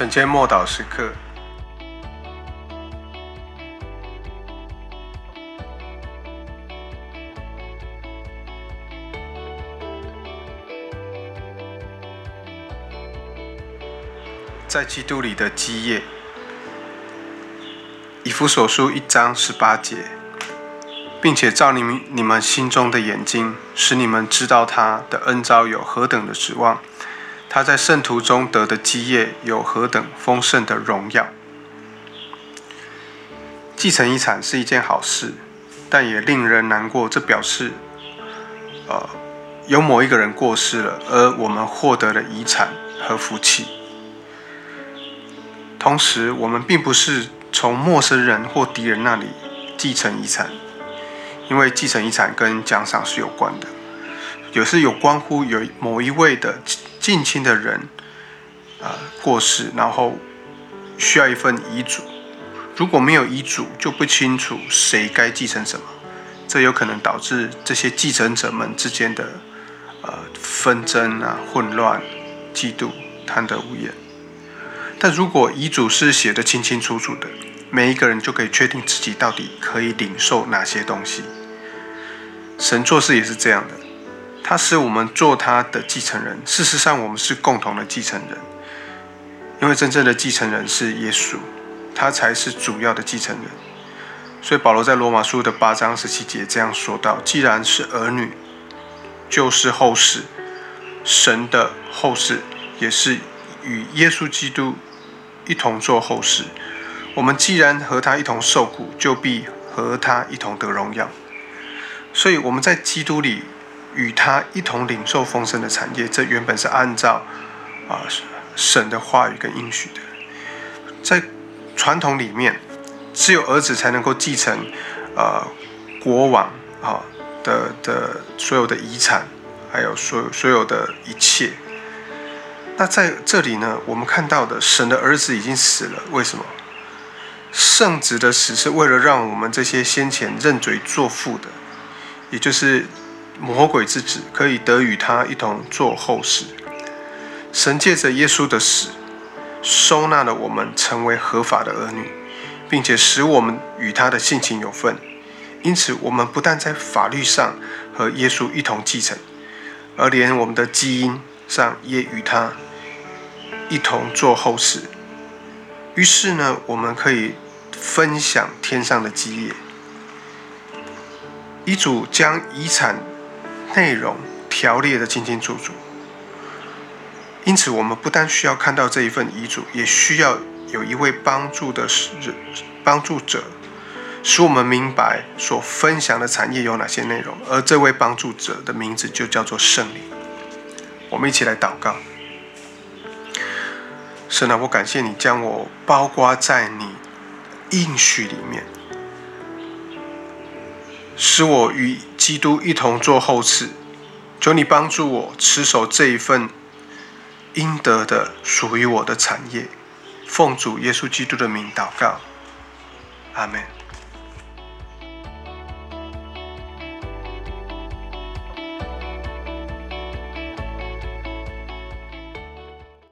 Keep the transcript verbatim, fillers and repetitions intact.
晨间默祷时刻，在基督里的基业。以弗所书一章十八节，并且照你们你们心中的眼睛，使你们知道他的恩召有何等的指望，他在圣徒中得的基业有何等丰盛的荣耀。继承遗产是一件好事，但也令人难过。这表示，呃，有某一个人过世了，而我们获得了遗产和福气。同时，我们并不是从陌生人或敌人那里继承遗产，因为继承遗产跟奖赏是有关的，也是有关乎有某一位的近亲的人、呃、过世，然后需要一份遗嘱。如果没有遗嘱，就不清楚谁该继承什么，这有可能导致这些继承者们之间的、呃、纷争啊、混乱、嫉妒、贪得无厌。但如果遗嘱是写得清清楚楚的，每一个人就可以确定自己到底可以领受哪些东西。神做事也是这样的，他使我们做他的继承人。事实上，我们是共同的继承人，因为真正的继承人是耶稣，他才是主要的继承人。所以保罗在罗马书的八章十七节这样说到：既然是儿女，就是后世，神的后世也是与耶稣基督一同做后世。我们既然和他一同受苦，就必和他一同得荣耀。所以我们在基督里与他一同领受丰盛的产业，这原本是按照、呃、神的话语跟应许的。在传统里面，只有儿子才能够继承、呃、国王、哦、的, 的所有的遗产，还有 所, 所有的一切。那在这里呢，我们看到的神的儿子已经死了。为什么？圣子的死是为了让我们这些先前认罪作父的，也就是魔鬼之子，可以得与他一同做后世。神借着耶稣的死，收纳了我们成为合法的儿女，并且使我们与他的性情有份。因此我们不但在法律上和耶稣一同继承，而连我们的基因上也与他一同做后世。于是呢，我们可以分享天上的基业。遗嘱将遗产内容条列得清清楚楚，因此我们不但需要看到这一份遗嘱，也需要有一位帮助的帮助者，使我们明白所分享的产业有哪些内容。而这位帮助者的名字就叫做圣灵。我们一起来祷告。神啊，我感谢你将我包括在你应许里面，使我与基督一同做后嗣。求你帮助我持守这一份应得的属于我的产业。奉主耶稣基督的名祷告，阿们。